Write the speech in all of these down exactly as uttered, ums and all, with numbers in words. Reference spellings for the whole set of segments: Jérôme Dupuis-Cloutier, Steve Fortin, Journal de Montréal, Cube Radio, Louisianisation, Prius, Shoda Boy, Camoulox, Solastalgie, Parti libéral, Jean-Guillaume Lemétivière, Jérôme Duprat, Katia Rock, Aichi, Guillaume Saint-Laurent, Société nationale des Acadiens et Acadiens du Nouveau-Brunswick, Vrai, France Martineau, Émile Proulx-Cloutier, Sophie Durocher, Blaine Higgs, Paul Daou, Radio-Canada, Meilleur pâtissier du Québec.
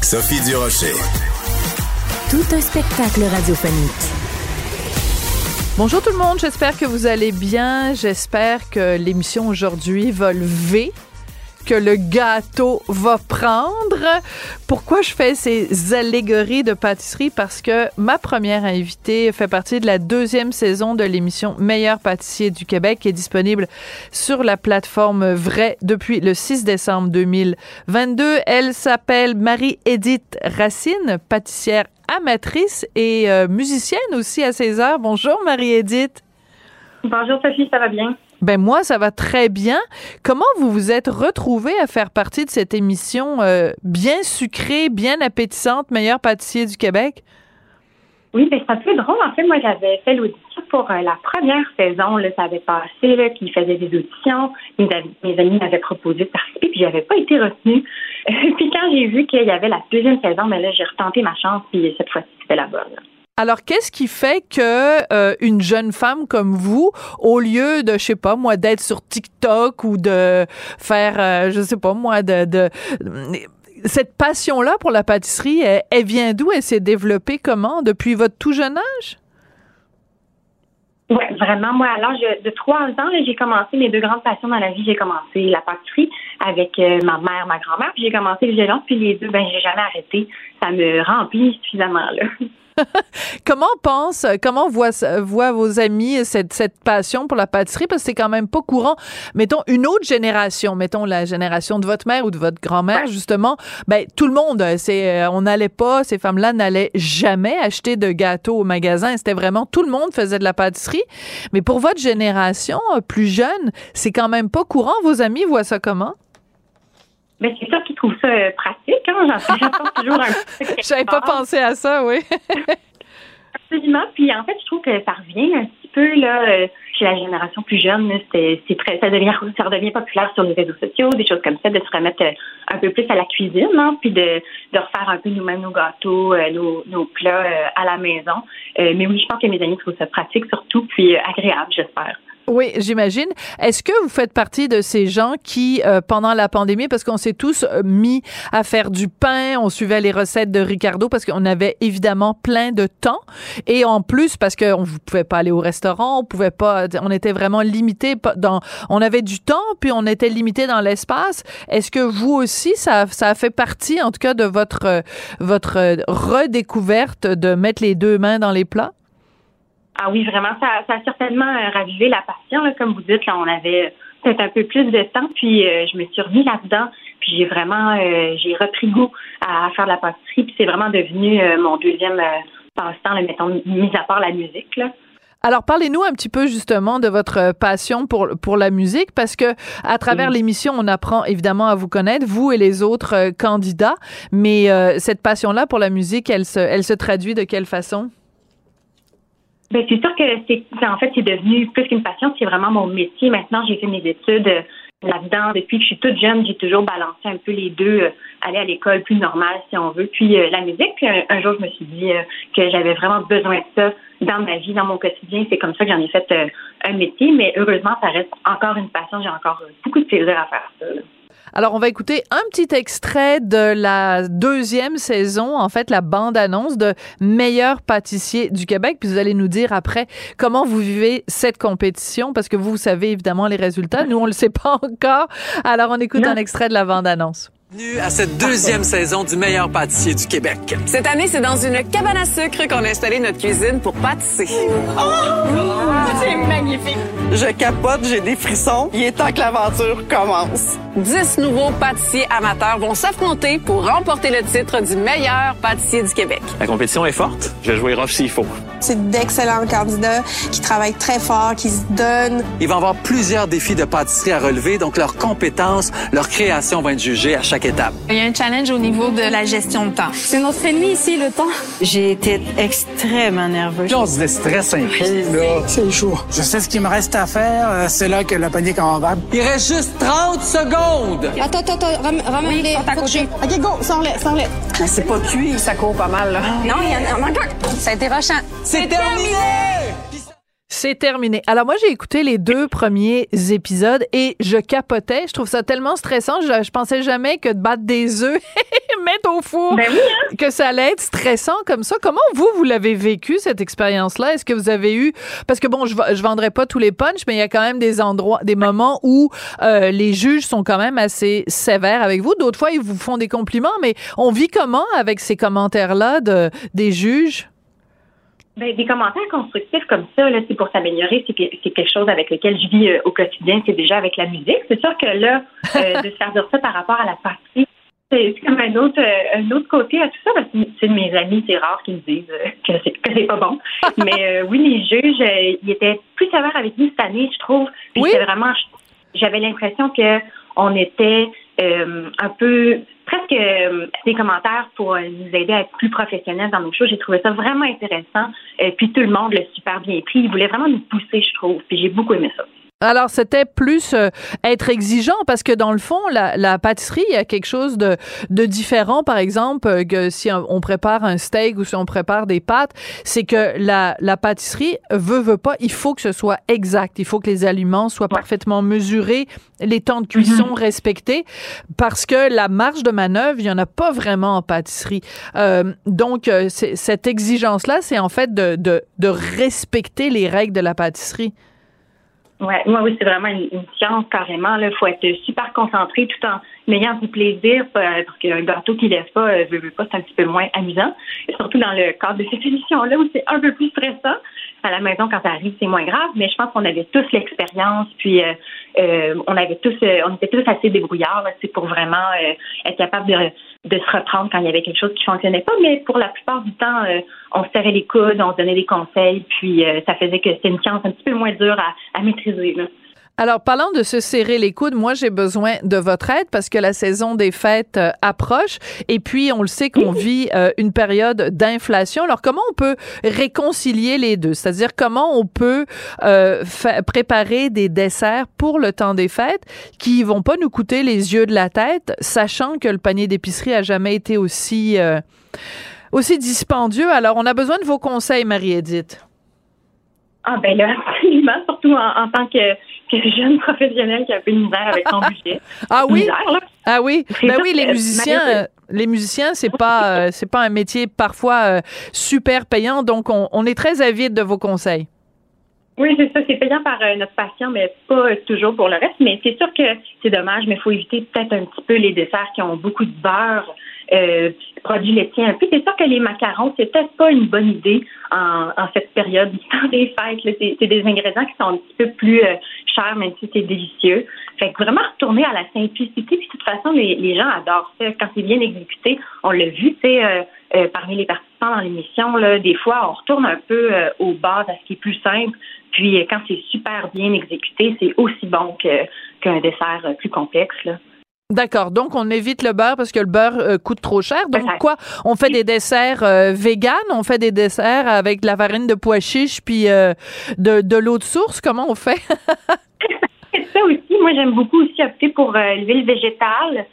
Sophie Durocher. Tout un spectacle radiophonique. Bonjour tout le monde, j'espère que vous allez bien. J'espère que l'émission aujourd'hui va lever, que le gâteau va prendre. Pourquoi je fais ces allégories de pâtisserie? Parce que ma première invitée fait partie de la deuxième saison de l'émission Meilleur pâtissier du Québec qui est disponible sur la plateforme Vrai depuis le six décembre deux mille vingt-deux. Elle s'appelle Marie-Édith Racine, pâtissière amatrice et musicienne aussi à ses heures. Bonjour Marie-Édith. Bonjour Sophie, ça va bien? Ben moi, ça va très bien. Comment vous vous êtes retrouvée à faire partie de cette émission euh, bien sucrée, bien appétissante, Meilleur pâtissier du Québec? Oui, ben c'est un peu drôle. En fait, moi, j'avais fait l'audition pour euh, la première saison. Là, ça avait passé, là, qu'ils faisaient des auditions. Mes, mes amis m'avaient proposé de participer, puis j'avais pas été retenue. Puis quand j'ai vu qu'il y avait la deuxième saison, ben là, j'ai retenté ma chance, puis cette fois-ci, c'était la bonne. Alors, qu'est-ce qui fait que euh, une jeune femme comme vous, au lieu de, je sais pas, moi, d'être sur TikTok ou de faire, euh, je sais pas, moi, de, de cette passion-là pour la pâtisserie, elle, elle vient d'où? Elle s'est développée comment? Depuis votre tout jeune âge? Oui, vraiment. Moi, à l'âge de trois ans, j'ai commencé mes deux grandes passions dans la vie. J'ai commencé la pâtisserie avec ma mère, ma grand-mère, puis j'ai commencé le violon, puis les deux, ben, j'ai jamais arrêté. Ça me remplit suffisamment, là. Comment pense, comment voient voit vos amis cette, cette passion pour la pâtisserie? Parce que c'est quand même pas courant. Mettons une autre génération, mettons la génération de votre mère ou de votre grand-mère, ouais. Justement. Ben, tout le monde, c'est, on n'allait pas, ces femmes-là n'allaient jamais acheter de gâteaux au magasin. C'était vraiment, tout le monde faisait de la pâtisserie. Mais pour votre génération plus jeune, c'est quand même pas courant. Vos amis voient ça comment? Mais c'est sûr qu'ils trouvent ça pratique, hein? J'en pense toujours un petit peu. J'avais pas pensé à ça, oui. Absolument. Puis en fait, je trouve que ça revient un petit peu là chez la génération plus jeune. C'est, c'est très, ça devient, ça redevient populaire sur les réseaux sociaux, des choses comme ça, de se remettre un peu plus à la cuisine, hein, puis de, de refaire un peu nous-mêmes nos gâteaux, nos, nos plats à la maison. Mais oui, je pense que mes amis trouvent ça pratique, surtout, puis agréable, j'espère. Oui, j'imagine. Est-ce que vous faites partie de ces gens qui, euh, pendant la pandémie, parce qu'on s'est tous mis à faire du pain, on suivait les recettes de Ricardo parce qu'on avait évidemment plein de temps et en plus parce qu'on ne pouvait pas aller au restaurant, on pouvait pas, on était vraiment limité dans, on avait du temps puis on était limité dans l'espace. Est-ce que vous aussi, ça, ça a fait partie, en tout cas, de votre, votre redécouverte de mettre les deux mains dans les plats? Ah oui, vraiment, ça, ça a certainement euh, ravivé la passion, là, comme vous dites. Là, on avait peut-être un peu plus de temps, puis euh, je me suis remis là-dedans, puis j'ai vraiment, euh, j'ai repris goût à, à faire de la pâtisserie, puis c'est vraiment devenu euh, mon deuxième euh, passe-temps, là, mettons, mis à part la musique, là. Alors, parlez-nous un petit peu, justement, de votre passion pour, pour la musique, parce que à travers mmh. l'émission, on apprend évidemment à vous connaître, vous et les autres euh, candidats, mais euh, cette passion-là pour la musique, elle se, elle se traduit de quelle façon? Ben c'est sûr que c'est en fait c'est devenu plus qu'une passion, c'est vraiment mon métier. Maintenant, j'ai fait mes études là-dedans depuis que je suis toute jeune, j'ai toujours balancé un peu les deux, aller à l'école plus normale si on veut, puis la musique. Puis un jour, je me suis dit que j'avais vraiment besoin de ça dans ma vie, dans mon quotidien. C'est comme ça que j'en ai fait un métier, mais heureusement, ça reste encore une passion. J'ai encore beaucoup de plaisir à faire ça, là. Alors, on va écouter un petit extrait de la deuxième saison, en fait, la bande-annonce de Meilleur pâtissier du Québec. Puis vous allez nous dire après comment vous vivez cette compétition, parce que vous, vous savez évidemment les résultats. Nous, on ne le sait pas encore. Alors, on écoute non. un extrait de la bande-annonce. Bienvenue à cette deuxième saison du Meilleur pâtissier du Québec. Cette année, c'est dans une cabane à sucre qu'on a installé notre cuisine pour pâtisser. Oh! C'est magnifique! Je capote, j'ai des frissons. Il est temps que l'aventure commence. Dix nouveaux pâtissiers amateurs vont s'affronter pour remporter le titre du Meilleur pâtissier du Québec. La compétition est forte. Je vais jouer rough s'il faut. C'est d'excellents candidats qui travaillent très fort, qui se donnent. Il va y avoir plusieurs défis de pâtisserie à relever, donc leurs compétences, leur création va être jugée à chaque étape. Il y a un challenge au niveau de la gestion de temps. C'est notre ennemi ici, le temps. J'ai été extrêmement nerveuse. On se stresse un peu, là. C'est chaud. Je sais ce qu'il me reste à faire. C'est là que la panique en va. Il reste juste trente secondes. Attends, attends, attends. Ram- ramène oui, les... Faut que je... OK, go, sans lait, sans lait. Mais c'est pas cuit, ça court pas mal, là. Non, il y en a encore. Ça a été rochant. C'est, c'est terminé! terminé! C'est terminé. Alors moi, j'ai écouté les deux premiers épisodes et je capotais. Je trouve ça tellement stressant. Je, je pensais jamais que de battre des œufs et mettre au four, ben oui, hein? que ça allait être stressant comme ça. Comment vous, vous l'avez vécu, cette expérience-là? Est-ce que vous avez eu... Parce que bon, je je vendrai pas tous les punchs, mais il y a quand même des endroits, des moments où euh, les juges sont quand même assez sévères avec vous. D'autres fois, ils vous font des compliments, mais on vit comment avec ces commentaires-là de des juges? Ben, des commentaires constructifs comme ça, là, c'est pour s'améliorer. C'est, c'est quelque chose avec lequel je vis euh, au quotidien. C'est déjà avec la musique. C'est sûr que là, euh, de se faire dire ça par rapport à la partie, c'est, c'est comme un autre, euh, un autre côté à tout ça. Parce que c'est de mes amis, c'est rare qu'ils me disent euh, que, c'est, que c'est pas bon. Mais euh, oui, les juges, euh, ils étaient plus sévères avec nous cette année, je trouve. Puis oui. C'était vraiment, j'avais l'impression que on était euh, un peu... presque euh, des commentaires pour euh, nous aider à être plus professionnels dans nos shows. J'ai trouvé ça vraiment intéressant. Euh, puis tout le monde l'a super bien pris. Ils voulaient vraiment nous pousser, je trouve. Puis j'ai beaucoup aimé ça. Alors, c'était plus euh, être exigeant parce que dans le fond, la, la pâtisserie, il y a quelque chose de, de différent. Par exemple, que si on prépare un steak ou si on prépare des pâtes, c'est que la, la pâtisserie veut, veut pas. Il faut que ce soit exact. Il faut que les aliments soient ouais. parfaitement mesurés, les temps de cuisson mm-hmm. respectés, parce que la marge de manœuvre, il y en a pas vraiment en pâtisserie. Euh, donc, c'est, cette exigence-là, c'est en fait de, de, de respecter les règles de la pâtisserie. Ouais, moi oui, c'est vraiment une, une science carrément. Là, faut être super concentré tout en ayant du plaisir parce qu'un gâteau qui lève pas, euh, veut, veut pas, c'est un petit peu moins amusant. Et surtout dans le cadre de cette émission-là où c'est un peu plus stressant. À la maison, quand ça arrive, c'est moins grave. Mais je pense qu'on avait tous l'expérience, puis euh, euh, on avait tous, euh, on était tous assez débrouillards, là, c'est pour vraiment euh, être capable de de se reprendre quand il y avait quelque chose qui fonctionnait pas, mais pour la plupart du temps, euh, on se serrait les coudes, on se donnait des conseils, puis euh, ça faisait que c'était une science un petit peu moins dure à, à maîtriser, là. Alors, parlant de se serrer les coudes, moi, j'ai besoin de votre aide parce que la saison des fêtes euh, approche et puis on le sait qu'on vit euh, une période d'inflation. Alors, comment on peut réconcilier les deux? C'est-à-dire, comment on peut euh, fa- préparer des desserts pour le temps des fêtes qui vont pas nous coûter les yeux de la tête, sachant que le panier d'épicerie a jamais été aussi, euh, aussi dispendieux. Alors, on a besoin de vos conseils, Marie-Édith. Ah ben là, absolument, surtout en, en tant que que jeune professionnelle qui a un peu de misère avec son budget. Ah oui? Misère, là. Ah oui? Ben oui, les musiciens, euh, les musiciens, c'est pas, euh, c'est pas un métier parfois euh, super payant, donc on, on est très avide de vos conseils. Oui, c'est ça. C'est payant par euh, notre passion, mais pas euh, toujours pour le reste. Mais c'est sûr que c'est dommage, mais il faut éviter peut-être un petit peu les desserts qui ont beaucoup de beurre, euh, produits laitiers un peu. C'est sûr que les macarons, c'est peut-être pas une bonne idée en, en cette période du temps des fêtes. Là. C'est, c'est des ingrédients qui sont un petit peu plus euh, chers, même si c'est délicieux. Fait que vraiment retourner à la simplicité. Puis de toute façon, les, les gens adorent ça. Quand c'est bien exécuté, on l'a vu, tu sais, euh, euh, parmi les participants dans l'émission, là, des fois, on retourne un peu euh, aux bases, à ce qui est plus simple. Puis, quand c'est super bien exécuté, c'est aussi bon que, qu'un dessert plus complexe, là. D'accord. Donc, on évite le beurre parce que le beurre euh, coûte trop cher. Donc, quoi? On fait des desserts euh, véganes, on fait des desserts avec de la farine de pois chiche puis euh, de, de l'eau de source. Comment on fait? Ça aussi. Moi, j'aime beaucoup aussi opter pour euh, l'huile végétale.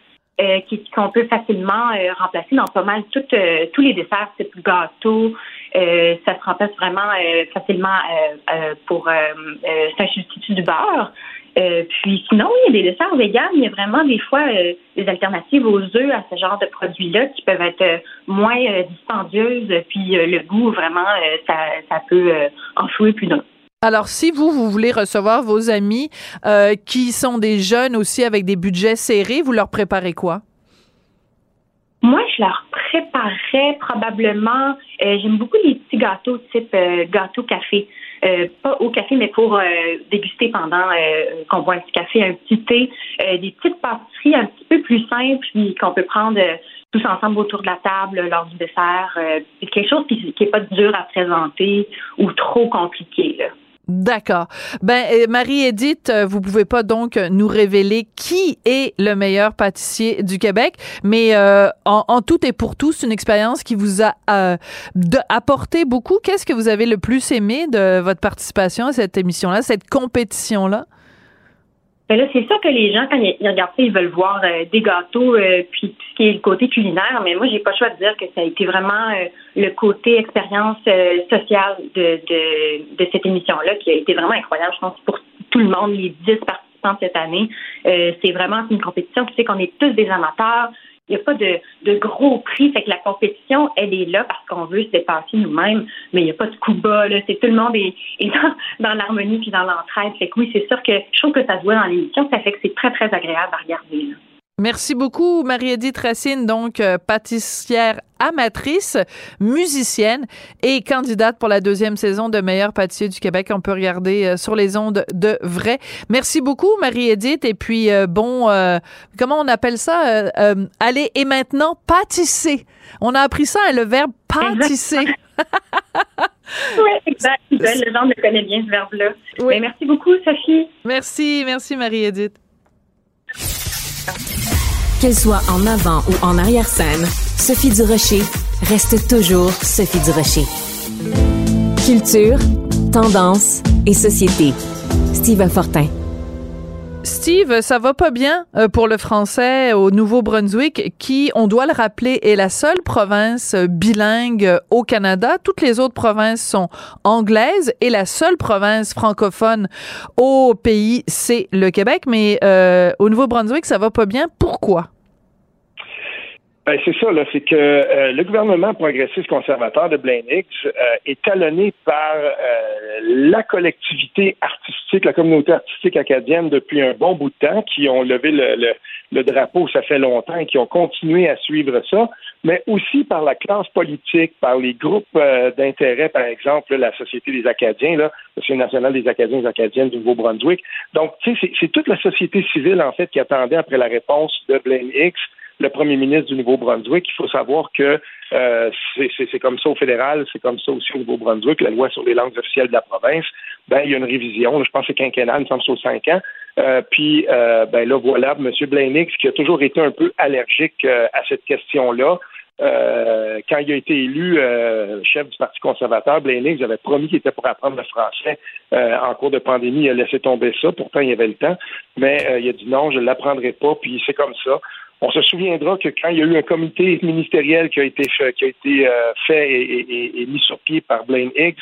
Euh, qui, qu'on peut facilement euh, remplacer dans pas mal tout, euh, tous les desserts type gâteau. Euh, ça se remplace vraiment euh, facilement euh, euh, pour... Euh, euh, c'est un substitut du beurre. Euh, puis sinon, il y a des desserts véganes. Il y a vraiment des fois euh, des alternatives aux œufs à ce genre de produits-là qui peuvent être euh, moins euh, dispendieuses. Puis euh, le goût, vraiment, euh, ça, ça peut euh, enfouir plus d'un. Alors, si vous, vous voulez recevoir vos amis euh, qui sont des jeunes aussi avec des budgets serrés, vous leur préparez quoi? Moi, je leur préparerais probablement... Euh, j'aime beaucoup les petits gâteaux type euh, gâteau café. Euh, pas au café, mais pour euh, déguster pendant euh, qu'on boit un petit café, un petit thé. Euh, des petites pâtisseries un petit peu plus simples puis qu'on peut prendre... Euh, tous ensemble autour de la table lors du dessert. Euh, quelque chose qui n'est pas dur à présenter ou trop compliqué, là. D'accord. Ben, Marie-Édith, vous pouvez pas donc nous révéler qui est le meilleur pâtissier du Québec, mais euh, en, en tout et pour tout, c'est une expérience qui vous a euh, de, apporté beaucoup. Qu'est-ce que vous avez le plus aimé de votre participation à cette émission-là, cette compétition-là? Ben là, c'est sûr que les gens, quand ils regardent ça, ils veulent voir euh, des gâteaux, euh, puis tout ce qui est le côté culinaire, mais moi, j'ai pas le choix de dire que ça a été vraiment euh, le côté expérience euh, sociale de, de de cette émission-là qui a été vraiment incroyable, je pense, pour tout le monde, les dix participants cette année. Euh, c'est vraiment une compétition qui fait qu'on est tous des amateurs. Il n'y a pas de, de gros prix. Fait que la compétition, elle est là parce qu'on veut se dépasser nous-mêmes, mais il n'y a pas de coup bas, là. C'est tout le monde est, est dans, dans l'harmonie puis dans l'entraide. Fait que oui, c'est sûr que je trouve que ça se voit dans l'émission. Ça fait que c'est très, très agréable à regarder, là. Merci beaucoup, Marie-Édith Racine, donc pâtissière amatrice, musicienne et candidate pour la deuxième saison de Meilleur pâtissier du Québec. On peut regarder sur les ondes de Vrai. Merci beaucoup, Marie-Édith. Et puis, euh, bon, euh, comment on appelle ça? Euh, euh, allez, et maintenant, pâtisser. On a appris ça, hein, le verbe pâtisser. Oui, exact. Le genre le connaît bien, ce verbe-là. Oui. Mais merci beaucoup, Sophie. Merci, merci, Marie-Édith. Qu'elle soit en avant ou en arrière-scène, Sophie Durocher reste toujours Sophie Durocher. Culture, tendance et société. Steve Fortin. Steve, ça va pas bien pour le français au Nouveau-Brunswick qui, on doit le rappeler, est la seule province bilingue au Canada. Toutes les autres provinces sont anglaises et la seule province francophone au pays, c'est le Québec. Mais euh, au Nouveau-Brunswick, ça va pas bien. Pourquoi? Ben, c'est ça, là, c'est que euh, le gouvernement progressiste conservateur de Blaine Higgs euh, est talonné par euh, la collectivité artistique, la communauté artistique acadienne depuis un bon bout de temps, qui ont levé le, le, le drapeau, ça fait longtemps, et qui ont continué à suivre ça, mais aussi par la classe politique, par les groupes euh, d'intérêt, par exemple, là, la Société des Acadiens, là, la Société nationale des Acadiens et Acadiens du Nouveau-Brunswick. Donc, tu sais, c'est, c'est toute la société civile, en fait, qui attendait après la réponse de Blaine Higgs, le premier ministre du Nouveau-Brunswick. Il faut savoir que euh, c'est, c'est, c'est comme ça au fédéral, c'est comme ça aussi au Nouveau-Brunswick, la loi sur les langues officielles de la province. Ben, il y a une révision, je pense que c'est quinquennal, il me semble que c'est aux cinq ans. Euh, puis, euh, ben là, voilà, M. Blaine Higgs, qui a toujours été un peu allergique euh, à cette question-là. Euh, quand il a été élu euh, chef du Parti conservateur, Blaine Higgs avait promis qu'il était pour apprendre le français euh, en cours de pandémie. Il a laissé tomber ça, pourtant il avait le temps. Mais euh, il a dit non, je ne l'apprendrai pas, puis c'est comme ça. On se souviendra que quand il y a eu un comité ministériel qui a été fait, qui a été euh, fait et, et, et mis sur pied par Blaine Higgs,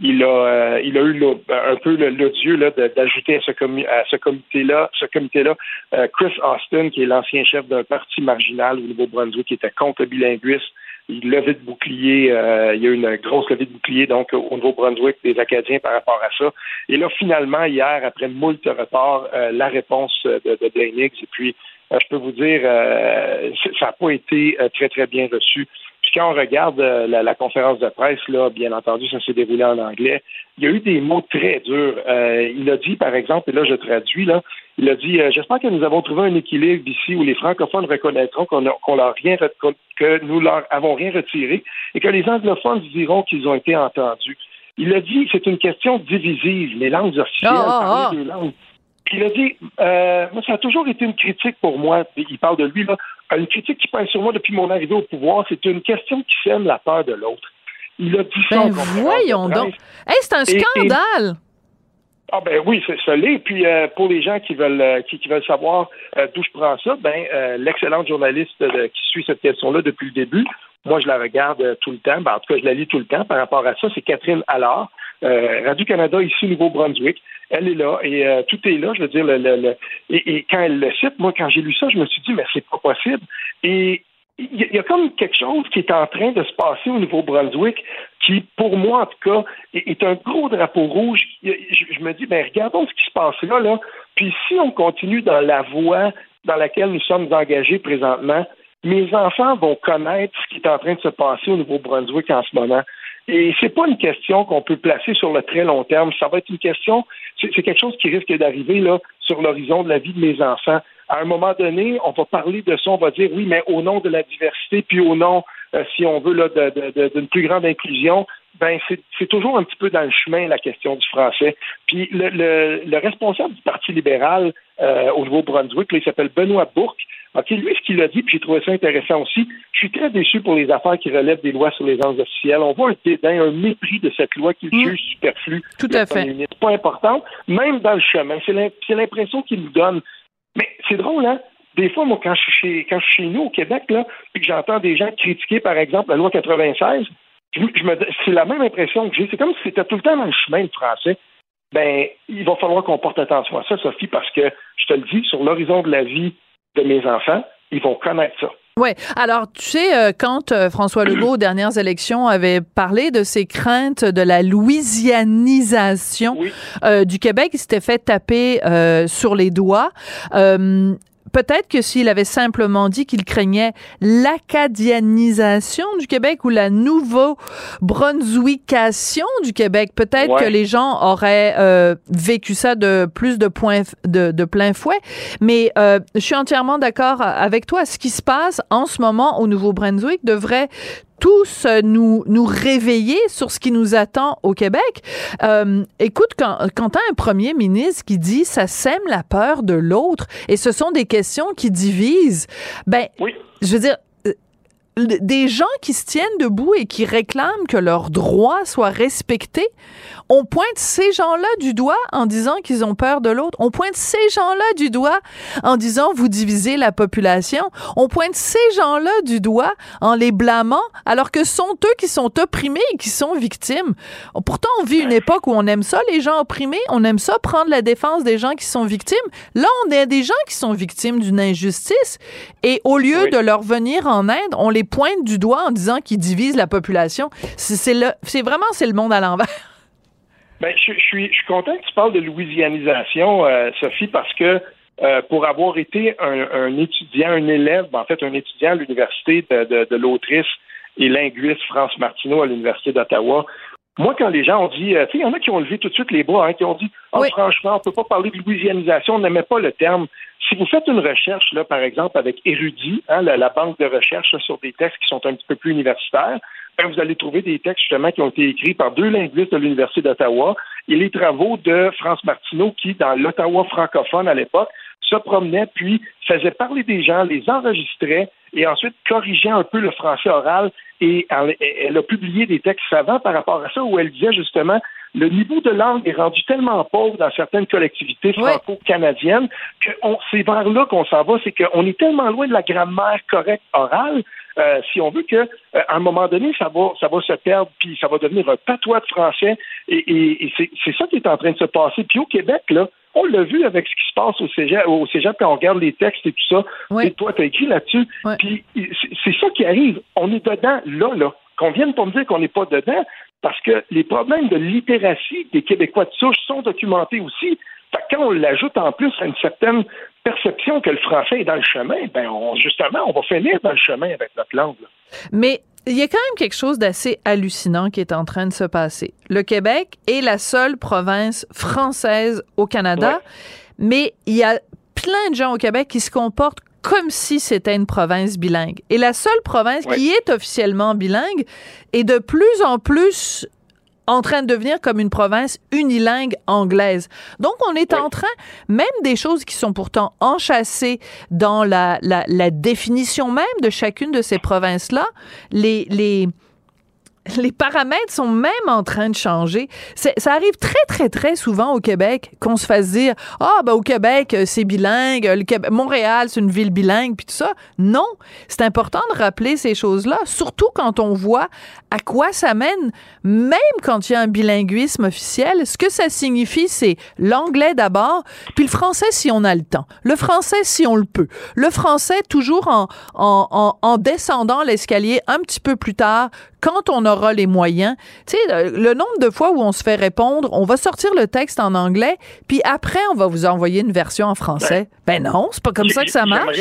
il a, euh, il a eu un peu l'odieux là, d'ajouter à ce, comi- à ce comité-là, ce comité-là euh, Chris Austin, qui est l'ancien chef d'un parti marginal au Nouveau-Brunswick, qui était contre le bilinguisme. Il levait de bouclier, euh, il y a eu une grosse levée de bouclier donc au Nouveau-Brunswick des Acadiens par rapport à ça. Et là, finalement, hier, après moult retards, euh, la réponse de, de Blaine Higgs, et puis je peux vous dire, euh, ça n'a pas été très, très bien reçu. Puis quand on regarde euh, la, la conférence de presse, là, bien entendu, ça s'est déroulé en anglais, il y a eu des mots très durs. Euh, il a dit, par exemple, et là, je traduis, là, il a dit euh, « J'espère que nous avons trouvé un équilibre ici où les francophones reconnaîtront qu'on a, qu'on leur rien, que nous leur avons rien retiré et que les anglophones diront qu'ils ont été entendus. » Il a dit « C'est une question divisive, les langues officielles, oh, oh, oh. les deux langues. » Il a dit, euh, moi, ça a toujours été une critique pour moi. Il parle de lui, là. Une critique qui pèse sur moi depuis mon arrivée au pouvoir, c'est une question qui sème la peur de l'autre. Il a dit ben ça. Voyons donc. Hey, c'est un et, scandale! Et... Ah ben oui, c'est ça l'est. Puis euh, pour les gens qui veulent euh, qui, qui veulent savoir euh, d'où je prends ça, ben euh, l'excellente journaliste euh, qui suit cette question-là depuis le début, moi je la regarde euh, tout le temps, ben, en tout cas je la lis tout le temps par rapport à ça, c'est Catherine Allard, euh, Radio-Canada ici au Nouveau-Brunswick. Elle est là et euh, tout est là, je veux dire, le, le, le et, et quand elle le cite, moi quand j'ai lu ça, je me suis dit mais c'est pas possible. Et il y a comme quelque chose qui est en train de se passer au Nouveau-Brunswick qui, pour moi en tout cas, est un gros drapeau rouge. Je me dis, ben regardons ce qui se passe là, là. Puis si on continue dans la voie dans laquelle nous sommes engagés présentement, mes enfants vont connaître ce qui est en train de se passer au Nouveau-Brunswick en ce moment. Et c'est pas une question qu'on peut placer sur le très long terme. Ça va être une question, c'est, c'est quelque chose qui risque d'arriver là sur l'horizon de la vie de mes enfants. à un moment donné, on va parler de ça, on va dire oui, mais au nom de la diversité, puis au nom, euh, si on veut, là, de, de, de, d'une plus grande inclusion, ben c'est, c'est toujours un petit peu dans le chemin, la question du français. Puis le, le, le responsable du Parti libéral euh, au Nouveau-Brunswick, là, il s'appelle Benoît Bourque. Okay, lui, ce qu'il a dit, puis j'ai trouvé ça intéressant aussi, je suis très déçu pour les affaires qui relèvent des lois sur les langues officielles. On voit un dédain, un mépris de cette loi qu'il mmh. juge superflue. Tout à fait. C'est pas important, même dans le chemin. C'est, l'im- c'est l'impression qu'il nous donne. Mais c'est drôle, hein? Des fois, moi, quand je suis chez, quand je suis chez nous, au Québec, là, puis que j'entends des gens critiquer, par exemple, la loi quatre-vingt-seize, je, je me, c'est la même impression que j'ai. C'est comme si c'était tout le temps dans le chemin, le français. Ben, il va falloir qu'on porte attention à ça, Sophie, parce que, je te le dis, sur l'horizon de la vie de mes enfants, ils vont connaître ça. Oui. Alors, tu sais, quand François Legault, aux dernières élections, avait parlé de ses craintes de la louisianisation oui. euh, du Québec, il s'était fait taper euh, sur les doigts. Euh, peut-être que s'il avait simplement dit qu'il craignait l'acadianisation du Québec ou la nouveau-brunswickation du Québec, peut-être ouais. que les gens auraient euh, vécu ça de plus de, point, de, de plein fouet. Mais euh, je suis entièrement d'accord avec toi. Ce qui se passe en ce moment au Nouveau-Brunswick devrait tous nous nous réveiller sur ce qui nous attend au Québec. Euh, écoute, quand, quand t'as un premier ministre qui dit « ça sème la peur de l'autre » et ce sont des questions qui divisent, ben, oui. je veux dire, des gens qui se tiennent debout et qui réclament que leurs droits soient respectés, on pointe ces gens-là du doigt en disant qu'ils ont peur de l'autre. On pointe ces gens-là du doigt en disant vous divisez la population. On pointe ces gens-là du doigt en les blâmant, alors que sont eux qui sont opprimés et qui sont victimes. Pourtant, on vit une époque où on aime ça, les gens opprimés, on aime ça, prendre la défense des gens qui sont victimes. Là, on a des gens qui sont victimes d'une injustice et au lieu oui. de leur venir en aide, on les pointe du doigt en disant qu'ils divisent la population. C'est, c'est, le, c'est vraiment, c'est le monde à l'envers. Ben, je, je, suis, je suis content que tu parles de louisianisation, euh, Sophie, parce que euh, pour avoir été un, un étudiant, un élève, ben, en fait un étudiant à l'université de, de, de l'autrice et linguiste France Martineau à l'université d'Ottawa, moi, quand les gens ont dit, euh, tu sais, il y en a qui ont levé tout de suite les bras, hein, qui ont dit, oh, oui. franchement, on ne peut pas parler de louisianisation, on n'aimait pas le terme. Si vous faites une recherche, là, par exemple, avec Érudit, hein, la, la banque de recherche là, sur des textes qui sont un petit peu plus universitaires, ben, vous allez trouver des textes, justement, qui ont été écrits par deux linguistes de l'Université d'Ottawa et les travaux de France Martineau, qui, dans l'Ottawa francophone à l'époque, se promenait, puis faisait parler des gens, les enregistrait, et ensuite corrigeait un peu le français oral, et elle a publié des textes savants par rapport à ça, où elle disait justement, le niveau de langue est rendu tellement pauvre dans certaines collectivités franco-canadiennes que on, c'est vers là qu'on s'en va, c'est qu'on est tellement loin de la grammaire correcte orale, euh, si on veut qu'à euh, un moment donné, ça va, ça va se perdre, puis ça va devenir un patois de français, et, et, et c'est, c'est ça qui est en train de se passer. Puis au Québec, là, on l'a vu avec ce qui se passe au cégep, au cégep quand on regarde les textes et tout ça. Oui. Et toi, t'as écrit là-dessus. Oui. Puis c'est ça qui arrive. On est dedans, là, là. Qu'on vienne pour me dire qu'on n'est pas dedans, parce que les problèmes de littératie des Québécois de souche sont documentés aussi. Fait que quand on l'ajoute en plus à une certaine perception que le français est dans le chemin, ben on, justement, on va finir dans le chemin avec notre langue. Là. Mais il y a quand même quelque chose d'assez hallucinant qui est en train de se passer. Le Québec est la seule province française au Canada, ouais. mais il y a plein de gens au Québec qui se comportent comme si c'était une province bilingue. Et la seule province ouais. qui est officiellement bilingue est de plus en plus en train de devenir comme une province unilingue anglaise. Donc, on est oui. en train, même des choses qui sont pourtant enchâssées dans la, la, la définition même de chacune de ces provinces-là, les, les, les paramètres sont même en train de changer. C'est, ça arrive très, très, très souvent au Québec qu'on se fasse dire « Ah, ben au Québec, c'est bilingue, le Québec, Montréal, c'est une ville bilingue, puis tout ça. » Non, c'est important de rappeler ces choses-là, surtout quand on voit à quoi ça mène, même quand il y a un bilinguisme officiel. Ce que ça signifie, c'est l'anglais d'abord, puis le français si on a le temps, le français si on le peut, le français toujours en, en, en, en descendant l'escalier un petit peu plus tard, quand on aura les moyens. Tu sais, le nombre de fois où on se fait répondre, on va sortir le texte en anglais, puis après, on va vous envoyer une version en français. Ben, ben non, c'est pas comme ça que ça marche.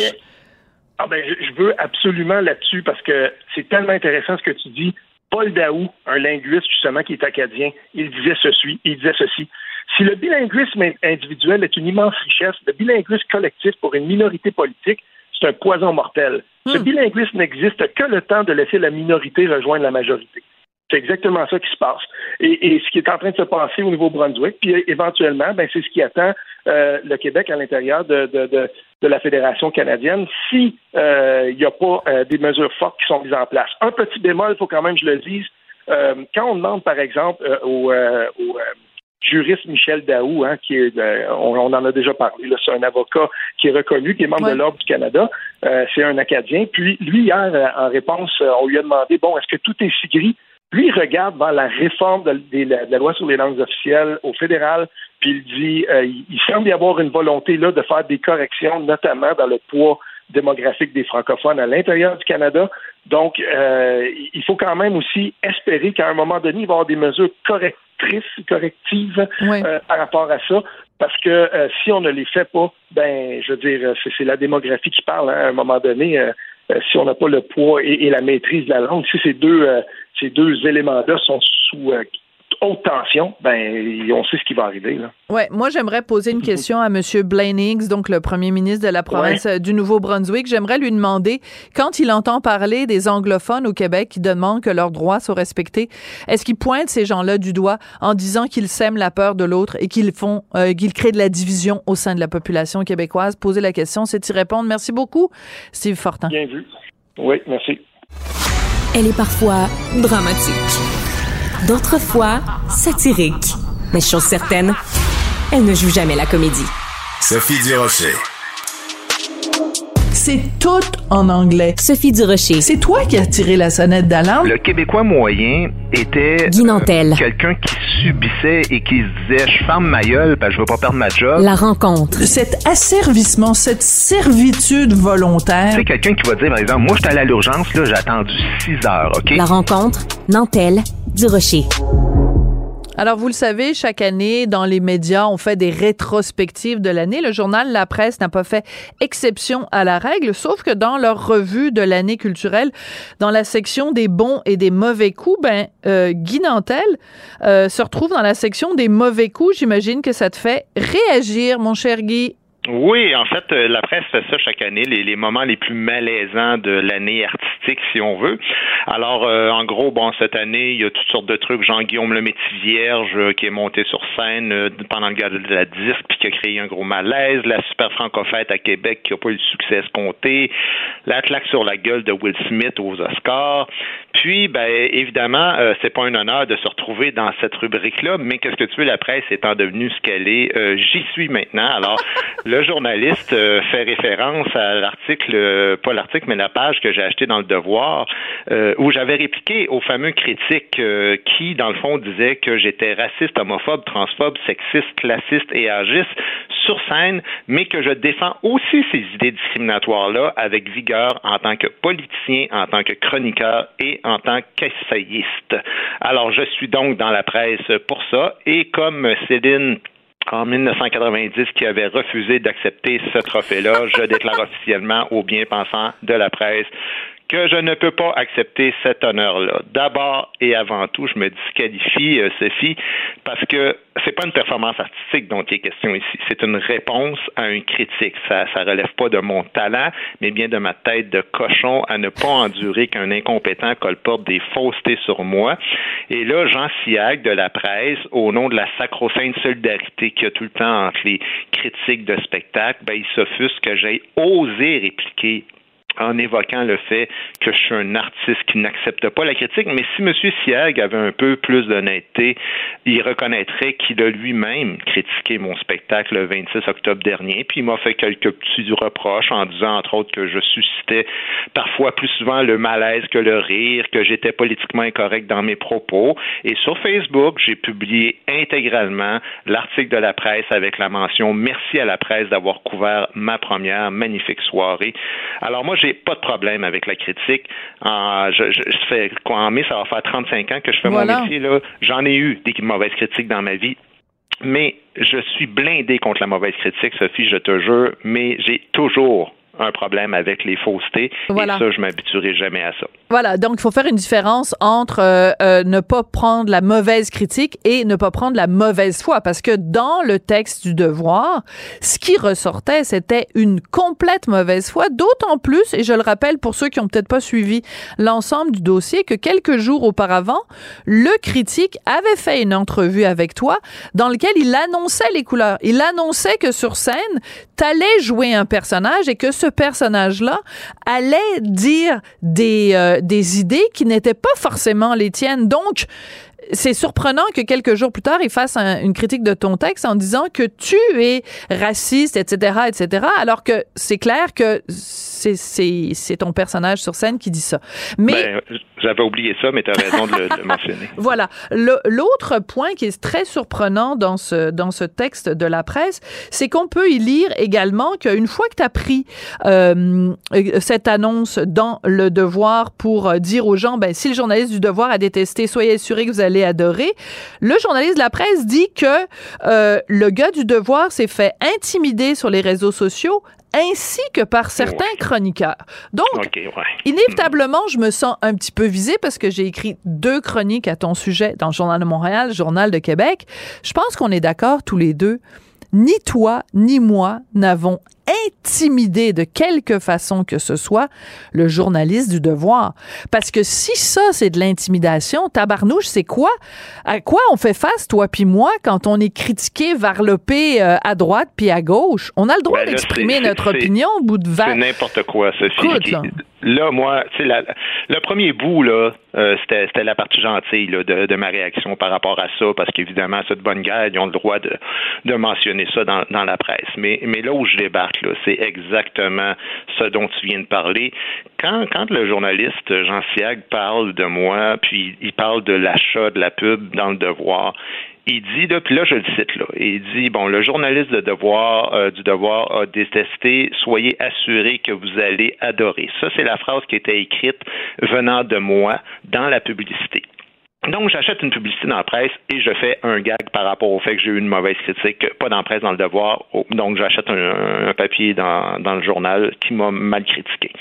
Ah ben, je veux absolument là-dessus, parce que c'est tellement intéressant ce que tu dis. Paul Daou, un linguiste, justement, qui est acadien, il disait ceci, il disait ceci. Si le bilinguisme individuel est une immense richesse, le bilinguisme collectif pour une minorité politique, c'est un poison mortel. Mmh. Ce bilinguisme n'existe que le temps de laisser la minorité rejoindre la majorité. C'est exactement ça qui se passe. Et, et ce qui est en train de se passer au Nouveau-Brunswick, puis éventuellement, ben, c'est ce qui attend euh, le Québec à l'intérieur de, de, de, de la Fédération canadienne si euh, il n'y a pas euh, des mesures fortes qui sont mises en place. Un petit bémol, il faut quand même que je le dise, euh, quand on demande, par exemple, euh, au, euh, au euh, juriste Michel Daou, hein, qui est, euh, on, on en a déjà parlé, là, c'est un avocat qui est reconnu, qui est membre ouais. de l'Ordre du Canada, euh, c'est un Acadien, puis lui, hier, euh, en réponse, euh, on lui a demandé, bon, est-ce que tout est si gris? Lui, il regarde dans la réforme de, de, de la loi sur les langues officielles au fédéral, puis il dit, euh, il, il semble y avoir une volonté là de faire des corrections, notamment dans le poids démographique des francophones à l'intérieur du Canada. Donc, euh, il faut quand même aussi espérer qu'à un moment donné, il va y avoir des mesures correctrices, correctives oui. euh, par rapport à ça, parce que euh, si on ne les fait pas, ben, je veux dire, c'est, c'est la démographie qui parle, hein, à un moment donné. Euh, Euh, si on n'a pas le poids et, et la maîtrise de la langue, si ces deux, euh, ces deux éléments-là sont sous euh, haute tension, ben on sait ce qui va arriver, là. Ouais, moi, j'aimerais poser une question à M. Blaine Higgs, donc le premier ministre de la province ouais. du Nouveau-Brunswick. J'aimerais lui demander, quand il entend parler des anglophones au Québec qui demandent que leurs droits soient respectés, est-ce qu'il pointe ces gens-là du doigt en disant qu'ils sèment la peur de l'autre et qu'ils font, euh, qu'ils créent de la division au sein de la population québécoise? Poser la question, c'est y répondre. Merci beaucoup, Steve Fortin. Bien vu. Oui, merci. Elle est parfois dramatique, d'autres fois satirique. Mais chose certaine, elle ne joue jamais la comédie. Sophie Durocher. C'est tout en anglais. Sophie Durocher. C'est toi qui as tiré la sonnette d'alarme. Le Québécois moyen était Guy Nantel. Euh, quelqu'un qui subissait et qui se disait « je ferme ma gueule, ben, je veux pas perdre ma job ». La rencontre. Cet asservissement, cette servitude volontaire. C'est quelqu'un qui va dire, par exemple, « moi, je suis allé à l'urgence, là, j'ai attendu six heures, OK ». La rencontre, Nantel, Durocher. Alors, vous le savez, chaque année, dans les médias, on fait des rétrospectives de l'année. Le journal La Presse n'a pas fait exception à la règle, sauf que dans leur revue de l'année culturelle, dans la section des bons et des mauvais coups, ben euh, Guy Nantel euh, se retrouve dans la section des mauvais coups. J'imagine que ça te fait réagir, mon cher Guy. Oui, en fait, la presse fait ça chaque année, les, les moments les plus malaisants de l'année artistique, si on veut. Alors, euh, en gros, bon, cette année, il y a toutes sortes de trucs. Jean-Guillaume Lemétivière euh, qui est monté sur scène euh, pendant le gala de la disque, puis qui a créé un gros malaise. La super francofête à Québec qui n'a pas eu le succès escompté. La claque sur la gueule de Will Smith aux Oscars. Puis, ben, évidemment, euh, c'est pas un honneur de se retrouver dans cette rubrique-là, mais qu'est-ce que tu veux, la presse étant devenue ce qu'elle est, euh, j'y suis maintenant. Alors, le Le journaliste euh, fait référence à l'article, euh, pas l'article, mais la page que j'ai achetée dans Le Devoir, euh, où j'avais répliqué aux fameux critiques euh, qui, dans le fond, disaient que j'étais raciste, homophobe, transphobe, sexiste, classiste et agiste sur scène, mais que je défends aussi ces idées discriminatoires-là avec vigueur en tant que politicien, en tant que chroniqueur et en tant qu'essayiste. Alors, je suis donc dans la presse pour ça, et comme Céline en dix-neuf cent quatre-vingt-dix, qui avait refusé d'accepter ce trophée-là, je déclare officiellement aux bien-pensants de la presse que je ne peux pas accepter cet honneur-là. D'abord et avant tout, je me disqualifie, euh, Sophie, parce que c'est pas une performance artistique dont il est question ici. C'est une réponse à un critique. Ça, ça relève pas de mon talent, mais bien de ma tête de cochon à ne pas endurer qu'un incompétent colporte des faussetés sur moi. Et là, Jean Siag de la presse, au nom de la sacro-sainte solidarité qu'il y a tout le temps entre les critiques de spectacle, ben, il s'offusque que j'ai osé répliquer en évoquant le fait que je suis un artiste qui n'accepte pas la critique. Mais si M. Siag avait un peu plus d'honnêteté, il reconnaîtrait qu'il a lui-même critiqué mon spectacle le vingt-six octobre dernier, puis il m'a fait quelques petits reproches en disant, entre autres, que je suscitais parfois plus souvent le malaise que le rire, que j'étais politiquement incorrect dans mes propos. Et sur Facebook, j'ai publié intégralement l'article de la presse avec la mention « Merci à la presse d'avoir couvert ma première magnifique soirée ». Alors moi, j'ai pas de problème avec la critique. En, je, je, je fais, en mai, ça va faire trente-cinq ans que je fais voilà. mon métier. Là. J'en ai eu des mauvaises critiques dans ma vie. Mais je suis blindé contre la mauvaise critique, Sophie, je te jure. Mais j'ai toujours un problème avec les faussetés. Voilà. Et ça, je m'habituerai jamais à ça. Voilà. Donc, il faut faire une différence entre euh, euh, ne pas prendre la mauvaise critique et ne pas prendre la mauvaise foi. Parce que dans le texte du Devoir, ce qui ressortait, c'était une complète mauvaise foi. D'autant plus, et je le rappelle pour ceux qui n'ont peut-être pas suivi l'ensemble du dossier, que quelques jours auparavant, le critique avait fait une entrevue avec toi dans laquelle il annonçait les couleurs. Il annonçait que sur scène, t'allais jouer un personnage et que ce personnage-là allait dire des, euh, des idées qui n'étaient pas forcément les tiennes. Donc, c'est surprenant que quelques jours plus tard, il fasse un, une critique de ton texte en disant que tu es raciste, et cetera, et cetera, alors que c'est clair que c'est, c'est, c'est ton personnage sur scène qui dit ça. Mais ben, j'avais oublié ça, mais tu as raison de le, de le mentionner. Voilà. Le, l'autre point qui est très surprenant dans ce, dans ce texte de La Presse, c'est qu'on peut y lire également qu'une fois que tu as pris euh, cette annonce dans Le Devoir pour dire aux gens, ben, si le journaliste du Devoir a détesté, soyez assurés que vous allez adorer. Le journaliste de La Presse dit que euh, le gars du Devoir s'est fait intimider sur les réseaux sociaux ainsi que par certains ouais. chroniqueurs. Donc, okay, ouais. inévitablement, je me sens un petit peu visée parce que j'ai écrit deux chroniques à ton sujet dans le Journal de Montréal, le Journal de Québec. Je pense qu'on est d'accord tous les deux. Ni toi, ni moi n'avons intimidé de quelque façon que ce soit le journaliste du Devoir. Parce que si ça, c'est de l'intimidation, tabarnouche, c'est quoi? À quoi on fait face, toi puis moi, quand on est critiqué, varlopé euh, à droite puis à gauche? On a le droit ben là, d'exprimer c'est, notre c'est, opinion au bout de vingt. C'est n'importe quoi, Sophie. Écoute, là. Là, moi, tu sais, la, le premier bout, là, euh, c'était, c'était la partie gentille là, de, de ma réaction par rapport à ça, parce qu'évidemment, cette bonne guerre, ils ont le droit de, de mentionner ça dans, dans la presse. Mais, mais là où je débarque, là, c'est exactement ce dont tu viens de parler. Quand, quand le journaliste Jean Siag parle de moi, puis il parle de l'achat de la pub dans Le Devoir, il dit, là, puis là, je le cite, là, il dit, bon, le journaliste de devoir, euh, du Devoir a détesté, soyez assurés que vous allez adorer. Ça, c'est la phrase qui était écrite venant de moi dans la publicité. Donc, j'achète une publicité dans la presse et je fais un gag par rapport au fait que j'ai eu une mauvaise critique, pas dans la presse, dans Le Devoir. Donc, j'achète un, un papier dans, dans le journal qui m'a mal critiqué.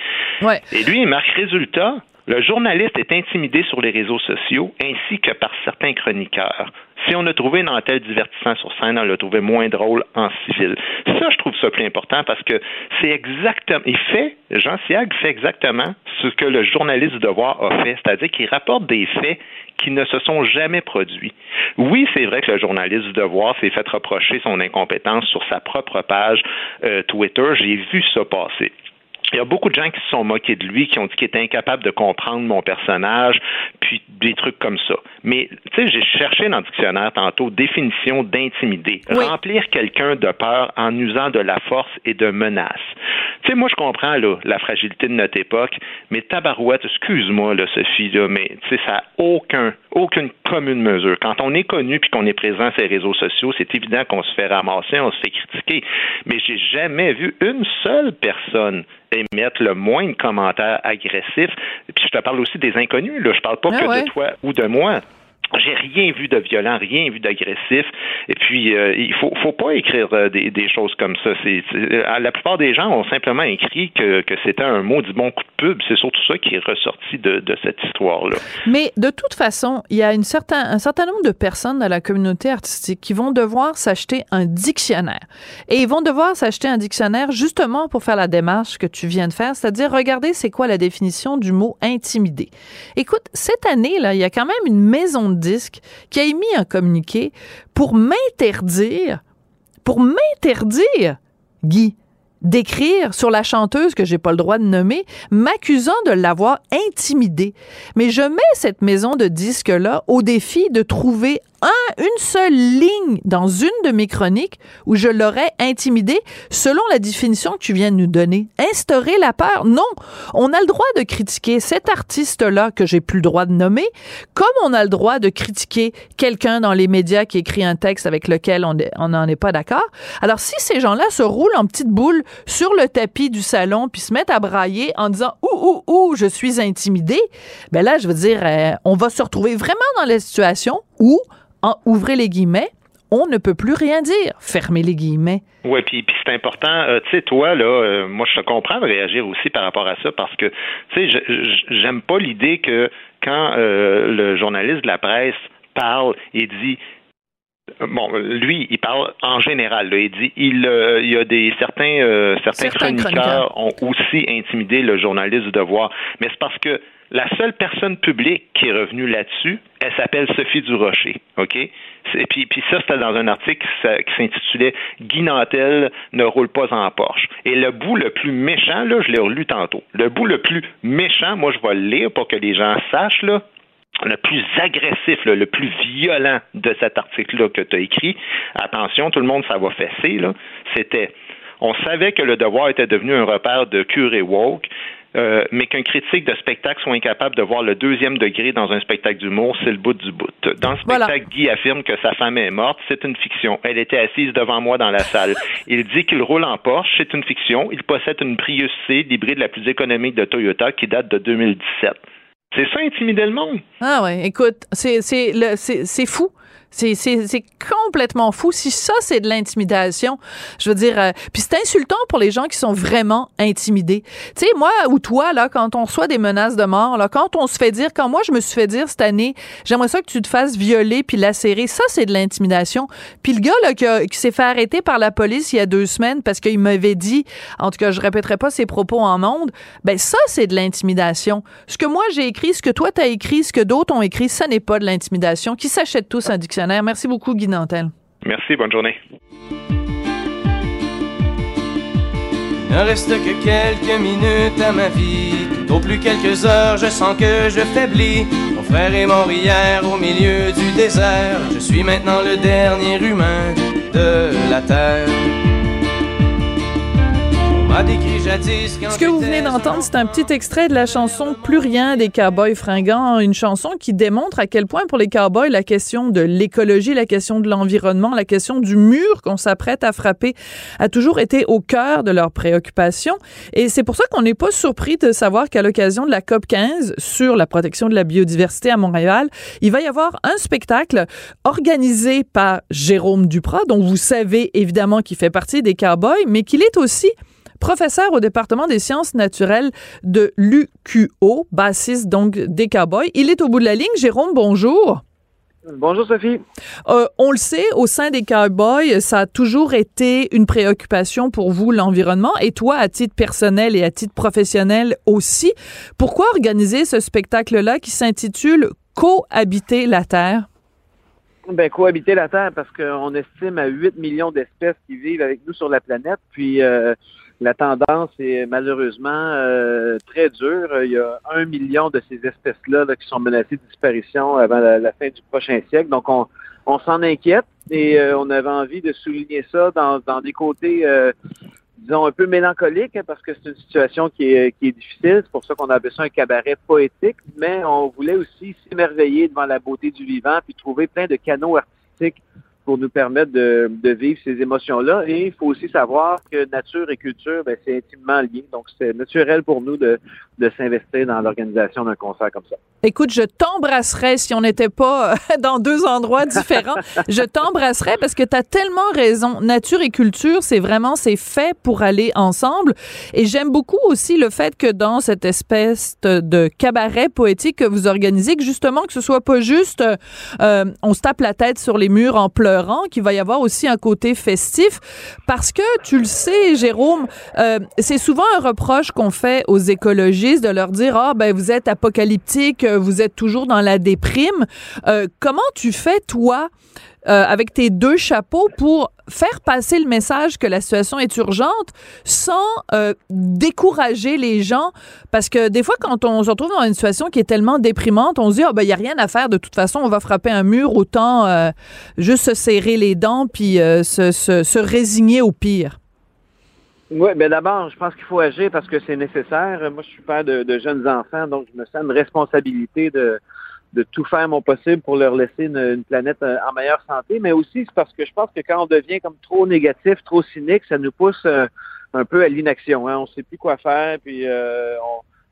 Ouais. Et lui, il marque résultat, le journaliste est intimidé sur les réseaux sociaux ainsi que par certains chroniqueurs. Si on a trouvé Nantel divertissant sur scène, on l'a trouvé moins drôle en civil. Ça, je trouve ça plus important parce que c'est exactement... Il fait, Jean Siag fait exactement ce que le journaliste du Devoir a fait, c'est-à-dire qu'il rapporte des faits qui ne se sont jamais produits. Oui, c'est vrai que le journaliste du Devoir s'est fait reprocher son incompétence sur sa propre page euh, Twitter. J'ai vu ça passer. Il y a beaucoup de gens qui se sont moqués de lui, qui ont dit qu'il était incapable de comprendre mon personnage, puis des trucs comme ça. Mais, tu sais, j'ai cherché dans le dictionnaire tantôt, définition d'intimider. Oui. Remplir quelqu'un de peur en usant de la force et de menaces. Tu sais, moi, je comprends, là, la fragilité de notre époque, mais tabarouette, excuse-moi, là, Sophie, là, mais, tu sais, ça n'a aucun, aucune commune mesure. Quand on est connu puis qu'on est présent sur les réseaux sociaux, c'est évident qu'on se fait ramasser, on se fait critiquer. Mais j'ai jamais vu une seule personne émettre le moins de commentaires agressifs. Puis je te parle aussi des inconnus, là. Je parle pas ah que ouais. de toi ou de moi. J'ai rien vu de violent, rien vu d'agressif. Et puis, euh, il faut, faut pas écrire des, des choses comme ça. C'est, c'est, la plupart des gens ont simplement écrit que, que c'était un mot du bon coup de pub. C'est surtout ça qui est ressorti de, de cette histoire-là. Mais de toute façon, il y a une certain, un certain nombre de personnes dans la communauté artistique qui vont devoir s'acheter un dictionnaire. Et ils vont devoir s'acheter un dictionnaire justement pour faire la démarche que tu viens de faire, c'est-à-dire regarder c'est quoi la définition du mot « intimider ». Écoute, cette année, là, il y a quand même une maison de disque qui a émis un communiqué pour m'interdire, pour m'interdire, Guy, d'écrire sur la chanteuse que j'ai pas le droit de nommer, m'accusant de l'avoir intimidée. Mais je mets cette maison de disque-là au défi de trouver un, une seule ligne dans une de mes chroniques où je l'aurais intimidée selon la définition que tu viens de nous donner. Instaurer la peur. Non, on a le droit de critiquer cet artiste-là que j'ai plus le droit de nommer, comme on a le droit de critiquer quelqu'un dans les médias qui écrit un texte avec lequel on n'en est pas d'accord. Alors, si ces gens-là se roulent en petite boule sur le tapis du salon puis se mettent à brailler en disant « Ouh, ouh, ouh, je suis intimidée », ben là, je veux dire, euh, on va se retrouver vraiment dans la situation où, en ouvrez les guillemets, on ne peut plus rien dire. Fermez les guillemets. Oui, puis puis c'est important. Euh, tu sais, toi, là, euh, moi, je te comprends de réagir aussi par rapport à ça parce que, tu sais, j'aime pas l'idée que quand euh, le journaliste de la presse parle et dit... Bon, lui, il parle en général. Là, il dit, il, euh, il y a des certains, euh, certains, certains chroniqueurs, chroniqueurs ont aussi intimidé le journaliste du Devoir. Mais c'est parce que la seule personne publique qui est revenue là-dessus, elle s'appelle Sophie Durocher, OK? Et puis, puis ça, c'était dans un article qui s'intitulait « Guy Nantel ne roule pas en Porsche ». Et le bout le plus méchant, là, je l'ai relu tantôt. Le bout le plus méchant, moi, je vais le lire pour que les gens sachent, là. Le plus agressif, le, le plus violent de cet article-là que tu as écrit, attention, tout le monde, ça va fesser, là, c'était « On savait que le Devoir était devenu un repère de curé woke, euh, mais qu'un critique de spectacle soit incapable de voir le deuxième degré dans un spectacle d'humour, c'est le bout du bout. Dans le spectacle, voilà. Guy affirme que sa femme est morte, c'est une fiction. Elle était assise devant moi dans la salle. Il dit qu'il roule en Porsche, c'est une fiction. Il possède une Prius C, l'hybride la plus économique de Toyota, qui date de deux mille dix-sept. » C'est ça, intimider le monde. Ah ouais, écoute, c'est, c'est, le, c'est, c'est fou. C'est, c'est, c'est complètement fou. Si ça, c'est de l'intimidation, je veux dire... Euh, puis c'est insultant pour les gens qui sont vraiment intimidés. Tu sais, moi ou toi, là, quand on reçoit des menaces de mort, là, quand on se fait dire... Quand moi, je me suis fait dire cette année, j'aimerais ça que tu te fasses violer puis lacérer. Ça, c'est de l'intimidation. Puis le gars là, qui, a, qui s'est fait arrêter par la police il y a deux semaines parce qu'il m'avait dit, en tout cas, je répéterai pas ses propos en ondes, ben ça, c'est de l'intimidation. Ce que moi, j'ai écrit, ce que toi, t'as écrit, ce que d'autres ont écrit, ça n'est pas de l'intimidation. Qui s'achètent tous un dictionnaire. Merci beaucoup, Guy Nantel. Merci, bonne journée. Il ne reste que quelques minutes à ma vie. Au plus quelques heures, je sens que je faiblis. Mon frère est mort hier au milieu du désert. Je suis maintenant le dernier humain de la terre. Ce que vous venez d'entendre, c'est un petit extrait de la chanson « Plus rien » des Cowboys fringants, une chanson qui démontre à quel point pour les cowboys, la question de l'écologie, la question de l'environnement, la question du mur qu'on s'apprête à frapper a toujours été au cœur de leurs préoccupations. Et c'est pour ça qu'on n'est pas surpris de savoir qu'à l'occasion de la C O P quinze sur la protection de la biodiversité à Montréal, il va y avoir un spectacle organisé par Jérôme Duprat, dont vous savez évidemment qu'il fait partie des Cowboys, mais qu'il est aussi... professeur au département des sciences naturelles de l'U Q O, bassiste donc des Cowboys. Il est au bout de la ligne. Jérôme, bonjour. Bonjour, Sophie. Euh, on le sait, au sein des Cowboys, ça a toujours été une préoccupation pour vous, l'environnement, et toi, à titre personnel et à titre professionnel aussi. Pourquoi organiser ce spectacle-là qui s'intitule « Cohabiter la Terre » ? Ben, cohabiter la Terre, parce qu'on estime à huit millions d'espèces qui vivent avec nous sur la planète, puis... Euh, la tendance est malheureusement euh, très dure. Il y a un million de ces espèces-là là, qui sont menacées de disparition avant la, la fin du prochain siècle. Donc, on, on s'en inquiète et euh, on avait envie de souligner ça dans, dans des côtés, euh, disons, un peu mélancoliques, hein, parce que c'est une situation qui est, qui est difficile. C'est pour ça qu'on a appelé ça un cabaret poétique. Mais on voulait aussi s'émerveiller devant la beauté du vivant puis trouver plein de canaux artistiques pour nous permettre de, de vivre ces émotions-là. Et il faut aussi savoir que nature et culture, ben, c'est intimement lié. Donc, c'est naturel pour nous de, de s'investir dans l'organisation d'un concert comme ça. Écoute, je t'embrasserais si on n'était pas dans deux endroits différents. Je t'embrasserais parce que tu as tellement raison. Nature et culture, c'est vraiment, c'est fait pour aller ensemble. Et j'aime beaucoup aussi le fait que dans cette espèce de cabaret poétique que vous organisez, que justement, que ce soit pas juste euh, on se tape la tête sur les murs en pleurs, qu'il va y avoir aussi un côté festif parce que, tu le sais, Jérôme, euh, c'est souvent un reproche qu'on fait aux écologistes de leur dire « Ah, ben vous êtes apocalyptique, vous êtes toujours dans la déprime. Euh, » Comment tu fais, toi, euh, avec tes deux chapeaux pour faire passer le message que la situation est urgente sans euh, décourager les gens? Parce que des fois, quand on se retrouve dans une situation qui est tellement déprimante, on se dit « Ah, ben il n'y a rien à faire, de toute façon, on va frapper un mur, autant euh, juste se serrer les dents puis euh, se, se, se résigner au pire. » Oui, bien d'abord, je pense qu'il faut agir parce que c'est nécessaire. Moi, je suis père de, de jeunes enfants, donc je me sens une responsabilité de... de tout faire mon possible pour leur laisser une, une planète en meilleure santé, mais aussi c'est parce que je pense que quand on devient comme trop négatif, trop cynique, ça nous pousse euh, un peu à l'inaction. Hein. On ne sait plus quoi faire, puis euh,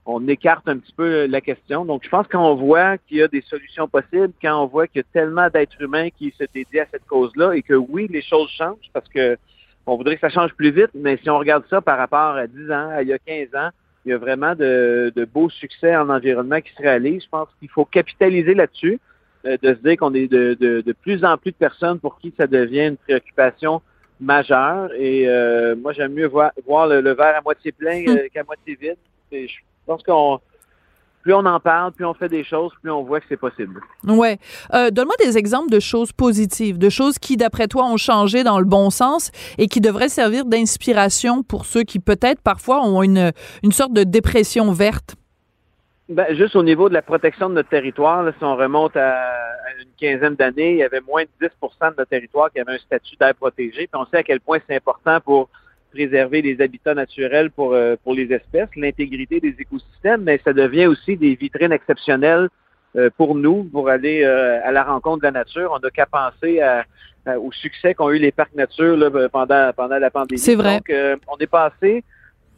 on écarte un petit peu la question. Donc, je pense qu'on voit qu'il y a des solutions possibles, quand on voit qu'il y a tellement d'êtres humains qui se dédient à cette cause-là et que oui, les choses changent parce que on voudrait que ça change plus vite, mais si on regarde ça par rapport à dix ans, à il y a quinze ans, il y a vraiment de, de beaux succès en environnement qui se réalisent. Je pense qu'il faut capitaliser là-dessus, euh, de se dire qu'on est de, de, de plus en plus de personnes pour qui ça devient une préoccupation majeure. Et euh, moi, j'aime mieux voir, voir le, le verre à moitié plein euh, qu'à moitié vide. Et je pense qu'on... Plus on en parle, plus on fait des choses, plus on voit que c'est possible. Oui. Euh, donne-moi des exemples de choses positives, de choses qui, d'après toi, ont changé dans le bon sens et qui devraient servir d'inspiration pour ceux qui, peut-être, parfois, ont une, une sorte de dépression verte. Ben, juste au niveau de la protection de notre territoire, là, si on remonte à, à une quinzaine d'années, il y avait moins de dix pour cent de notre territoire qui avait un statut d'air protégé. Puis on sait à quel point c'est important pour préserver les habitats naturels pour, euh, pour les espèces, l'intégrité des écosystèmes, mais ça devient aussi des vitrines exceptionnelles euh, pour nous, pour aller euh, à la rencontre de la nature. On n'a qu'à penser à, à, au succès qu'ont eu les parcs nature là, pendant, pendant la pandémie. C'est vrai. Donc, euh, on est passé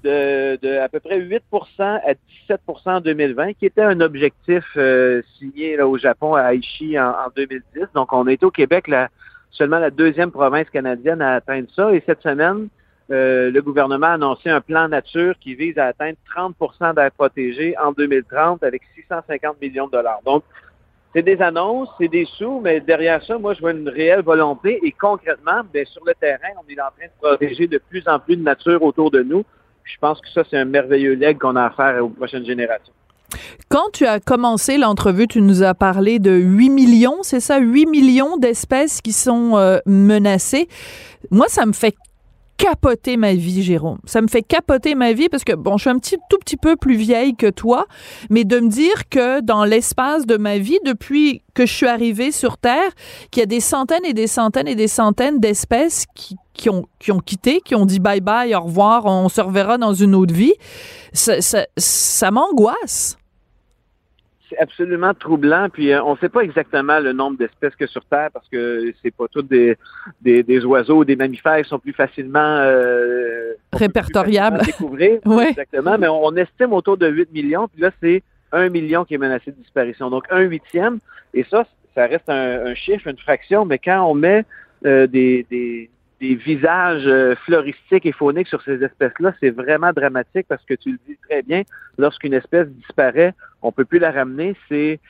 de, de à peu près huit pour cent à dix-sept pour cent en deux mille vingt, qui était un objectif euh, signé là, au Japon, à Aichi, en, en deux mille dix. Donc, on est au Québec, la, seulement la deuxième province canadienne à atteindre ça. Et cette semaine, Euh, le gouvernement a annoncé un plan nature qui vise à atteindre trente pour cent d'air protégé en deux mille trente avec six cent cinquante millions de dollars. Donc, c'est des annonces, c'est des sous, mais derrière ça, moi, je vois une réelle volonté. Et concrètement, bien, sur le terrain, on est en train de protéger de plus en plus de nature autour de nous. Je pense que ça, c'est un merveilleux legs qu'on a à faire aux prochaines générations. Quand tu as commencé l'entrevue, tu nous as parlé de huit millions, c'est ça? huit millions d'espèces qui sont euh, menacées. Moi, ça me fait capoter ma vie, Jérôme. Ça me fait capoter ma vie parce que, bon, je suis un petit, tout petit peu plus vieille que toi, mais de me dire que dans l'espace de ma vie, depuis que je suis arrivée sur Terre, qu'il y a des centaines et des centaines et des centaines d'espèces qui, qui, ont, qui ont quitté, qui ont dit bye-bye, au revoir, on se reverra dans une autre vie, ça, ça, ça m'angoisse. C'est absolument troublant, puis euh, on ne sait pas exactement le nombre d'espèces que sur Terre parce que c'est pas toutes des, des, des oiseaux, des mammifères qui sont plus facilement euh, répertoriables à découvrir. Ouais. Exactement, mais on, on estime autour de huit millions, puis là c'est un million qui est menacé de disparition, donc un huitième, et ça, ça reste un, un chiffre, une fraction, mais quand on met euh, des, des, des visages euh, floristiques et fauniques sur ces espèces-là, c'est vraiment dramatique parce que tu le dis très bien, lorsqu'une espèce disparaît, on peut plus la ramener, c'est,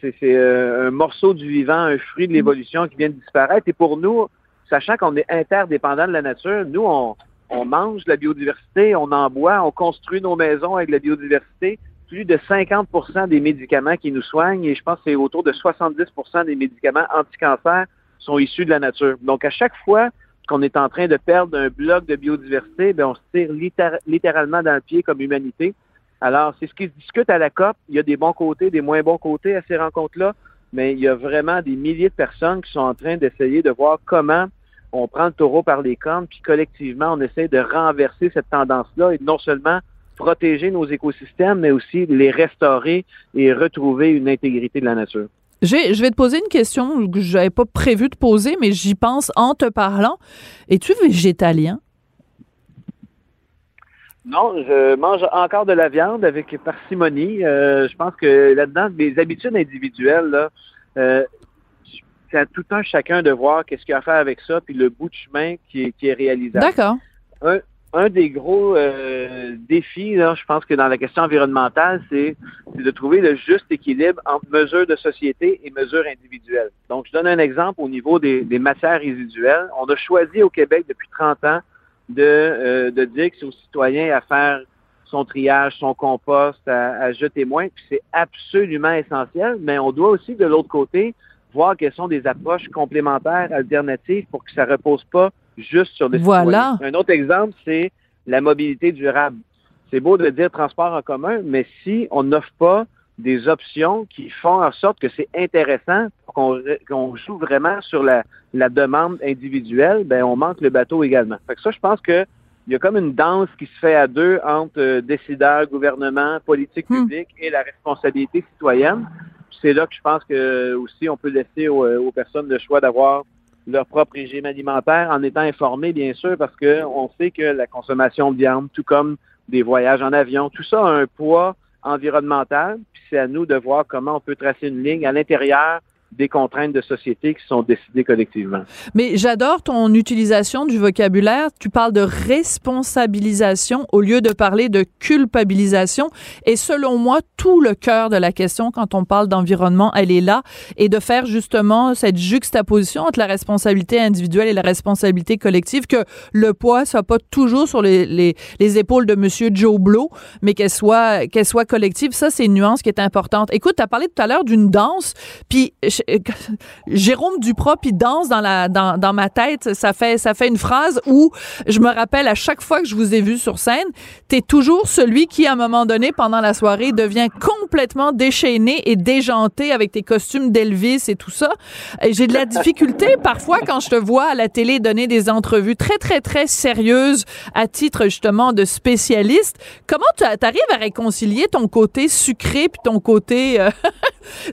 c'est, c'est euh, un morceau du vivant, un fruit de l'évolution qui vient de disparaître. Et pour nous, sachant qu'on est interdépendant de la nature, nous, on, on mange la biodiversité, on en boit, on construit nos maisons avec la biodiversité. Plus de cinquante pour cent des médicaments qui nous soignent, et je pense que c'est autour de soixante-dix pour cent des médicaments anti-cancer sont issus de la nature. Donc, à chaque fois qu'on est en train de perdre un bloc de biodiversité, bien, on se tire littér- littéralement dans le pied comme humanité. Alors, c'est ce qui se discute à la COP. Il y a des bons côtés, des moins bons côtés à ces rencontres-là, mais il y a vraiment des milliers de personnes qui sont en train d'essayer de voir comment on prend le taureau par les cornes, puis collectivement, on essaie de renverser cette tendance-là et de non seulement protéger nos écosystèmes, mais aussi les restaurer et retrouver une intégrité de la nature. J'ai, je vais te poser une question que je n'avais pas prévu de poser, mais j'y pense en te parlant. Es-tu végétalien? Non, je mange encore de la viande avec parcimonie. Euh, je pense que là-dedans, les habitudes individuelles, là, euh, c'est à tout un chacun de voir qu'est-ce qu'il y a à faire avec ça, puis le bout de chemin qui est, qui est réalisable. D'accord. Un, un des gros euh, défis, là, je pense que dans la question environnementale, c'est, c'est de trouver le juste équilibre entre mesures de société et mesures individuelles. Donc, je donne un exemple au niveau des, des matières résiduelles. On a choisi au Québec depuis trente ans de, euh, de dire que c'est aux citoyens à faire son triage, son compost, à, à jeter moins, puis c'est absolument essentiel, mais on doit aussi, de l'autre côté, voir quelles sont des approches complémentaires, alternatives, pour que ça repose pas juste sur les voilà. citoyens. Un autre exemple, c'est la mobilité durable. C'est beau de dire transport en commun, mais si on n'offre pas des options qui font en sorte que c'est intéressant pour qu'on, qu'on joue vraiment sur la, la demande individuelle, ben on manque le bateau également. Fait que ça, je pense que il y a comme une danse qui se fait à deux entre euh, décideurs, gouvernement, politique mmh. publique et la responsabilité citoyenne. Puis c'est là que je pense que aussi on peut laisser aux, aux personnes le choix d'avoir leur propre régime alimentaire en étant informés, bien sûr, parce que on sait que la consommation de viande, tout comme des voyages en avion, tout ça a un poids environnementale, puis c'est à nous de voir comment on peut tracer une ligne à l'intérieur des contraintes de société qui sont décidées collectivement. Mais j'adore ton utilisation du vocabulaire. Tu parles de responsabilisation au lieu de parler de culpabilisation. Et selon moi, tout le cœur de la question quand on parle d'environnement, elle est là. Et de faire justement cette juxtaposition entre la responsabilité individuelle et la responsabilité collective, que le poids soit pas toujours sur les, les, les épaules de Monsieur Joe Blow, mais qu'elle soit, qu'elle soit collective. Ça, c'est une nuance qui est importante. Écoute, tu as parlé tout à l'heure d'une danse, puis Jérôme Duprat puis danse dans la dans dans ma tête, ça fait ça fait une phrase où je me rappelle à chaque fois que je vous ai vu sur scène, t'es toujours celui qui à un moment donné pendant la soirée devient complètement déchaîné et déjanté avec tes costumes d'Elvis et tout ça. Et j'ai de la difficulté parfois quand je te vois à la télé donner des entrevues très très très sérieuses à titre justement de spécialiste. Comment tu arrives à réconcilier ton côté sucré puis ton côté euh,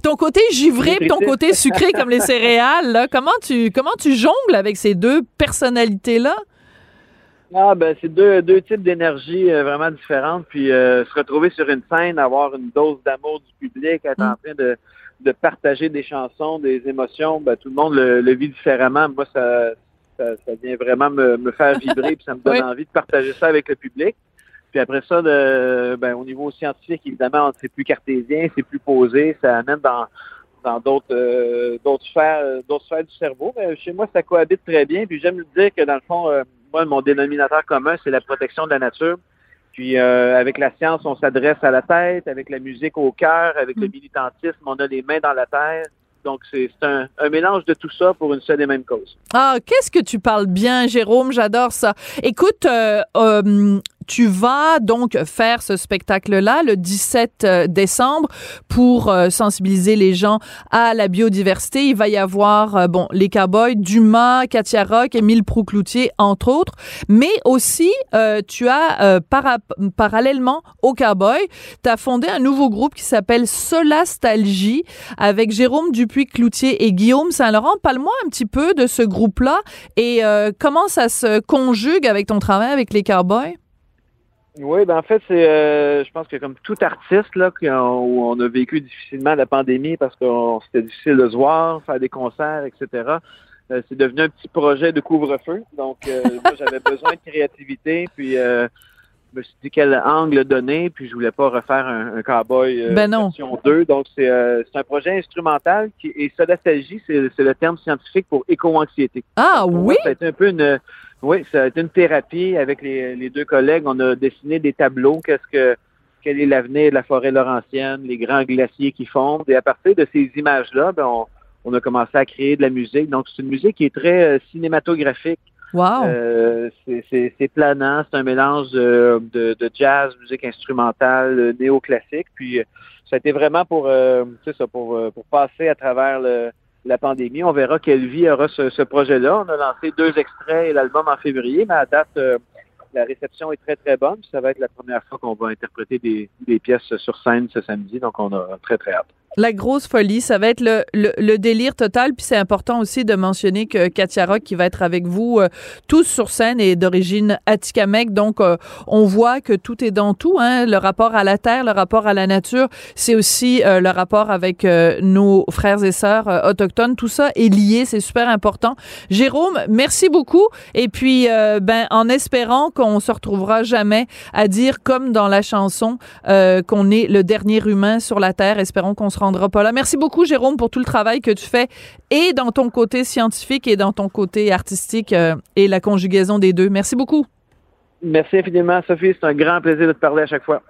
ton côté givré puis ton côté côté sucré comme les céréales, là. Comment tu comment tu jongles avec ces deux personnalités-là? Ah ben c'est deux deux types d'énergie euh, vraiment différentes. Puis euh, se retrouver sur une scène, avoir une dose d'amour du public, être mm. en train de, de partager des chansons, des émotions, ben tout le monde le, le vit différemment. Moi ça ça, ça vient vraiment me, me faire vibrer, puis ça me donne oui. envie de partager ça avec le public. Puis après ça, de, ben au niveau scientifique évidemment, c'est plus cartésien, c'est plus posé, ça amène dans dans d'autres euh, d'autres sphères d'autres sphères du cerveau. Mais chez moi, ça cohabite très bien. Puis j'aime dire que dans le fond, euh, moi, mon dénominateur commun, c'est la protection de la nature. Puis euh, avec la science, on s'adresse à la tête, avec la musique au cœur, avec mm. le militantisme, on a les mains dans la terre. Donc, c'est, c'est un, un mélange de tout ça pour une seule et même cause. Ah, qu'est-ce que tu parles bien, Jérôme, j'adore ça. Écoute, euh, euh, tu vas donc faire ce spectacle-là le dix-sept décembre pour euh, sensibiliser les gens à la biodiversité. Il va y avoir, euh, bon, les Cowboys, Dumas, Katia Rock, Émile Proulx-Cloutier, entre autres. Mais aussi, euh, tu as, euh, para- parallèlement aux Cowboys, tu as fondé un nouveau groupe qui s'appelle Solastalgie avec Jérôme Dupuis-Cloutier et Guillaume Saint-Laurent. Parle-moi un petit peu de ce groupe-là et euh, comment ça se conjugue avec ton travail avec les Cowboys? Oui, ben en fait, c'est, euh, je pense que comme tout artiste là, qu'on, on a vécu difficilement la pandémie parce que on, c'était difficile de se voir, faire des concerts, et cetera. Euh, c'est devenu un petit projet de couvre-feu. Donc, euh, moi, j'avais besoin de créativité, puis euh, je me suis dit quel angle donner, puis je voulais pas refaire un, un cowboy euh, ben non. version deux. Donc, c'est, euh, c'est un projet instrumental qui, et solastalgie, c'est, c'est le terme scientifique pour éco-anxiété. Ah donc, oui. Ça a été un peu une Oui, ça a été une thérapie avec les, les deux collègues. On a dessiné des tableaux. Qu'est-ce que, quel est l'avenir de la forêt laurentienne, les grands glaciers qui fondent. Et à partir de ces images-là, ben, on, on a commencé à créer de la musique. Donc, c'est une musique qui est très euh, cinématographique. Wow. Euh, c'est, c'est, c'est planant. C'est un mélange de, de, de jazz, musique instrumentale, néoclassique. Puis, ça a été vraiment pour, euh, tu sais ça, pour, pour passer à travers le la pandémie. On verra quelle vie aura ce, ce projet-là. On a lancé deux extraits et l'album en février, mais à date, euh, la réception est très, très bonne. Ça va être la première fois qu'on va interpréter des, des pièces sur scène ce samedi, donc on a très, très hâte. La grosse folie, ça va être le, le, le délire total, puis c'est important aussi de mentionner que Katia Rock, qui va être avec vous euh, tous sur scène, est d'origine Atikamekw, donc euh, on voit que tout est dans tout, hein, le rapport à la terre, le rapport à la nature, c'est aussi euh, le rapport avec euh, nos frères et sœurs euh, autochtones, tout ça est lié, c'est super important. Jérôme, merci beaucoup, et puis euh, ben en espérant qu'on se retrouvera jamais à dire, comme dans la chanson, euh, qu'on est le dernier humain sur la terre, espérons qu'on se rendra pas là. Merci beaucoup, Jérôme, pour tout le travail que tu fais et dans ton côté scientifique et dans ton côté artistique euh, et la conjugaison des deux. Merci beaucoup. Merci infiniment, Sophie. C'est un grand plaisir de te parler à chaque fois.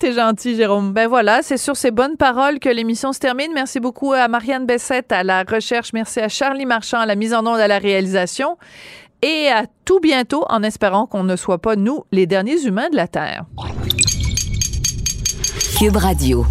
T'es gentil, Jérôme. Ben voilà, c'est sur ces bonnes paroles que l'émission se termine. Merci beaucoup à Marianne Bessette à la recherche. Merci à Charlie Marchand à la mise en onde, à la réalisation. Et à tout bientôt, en espérant qu'on ne soit pas, nous, les derniers humains de la Terre. Cube Radio.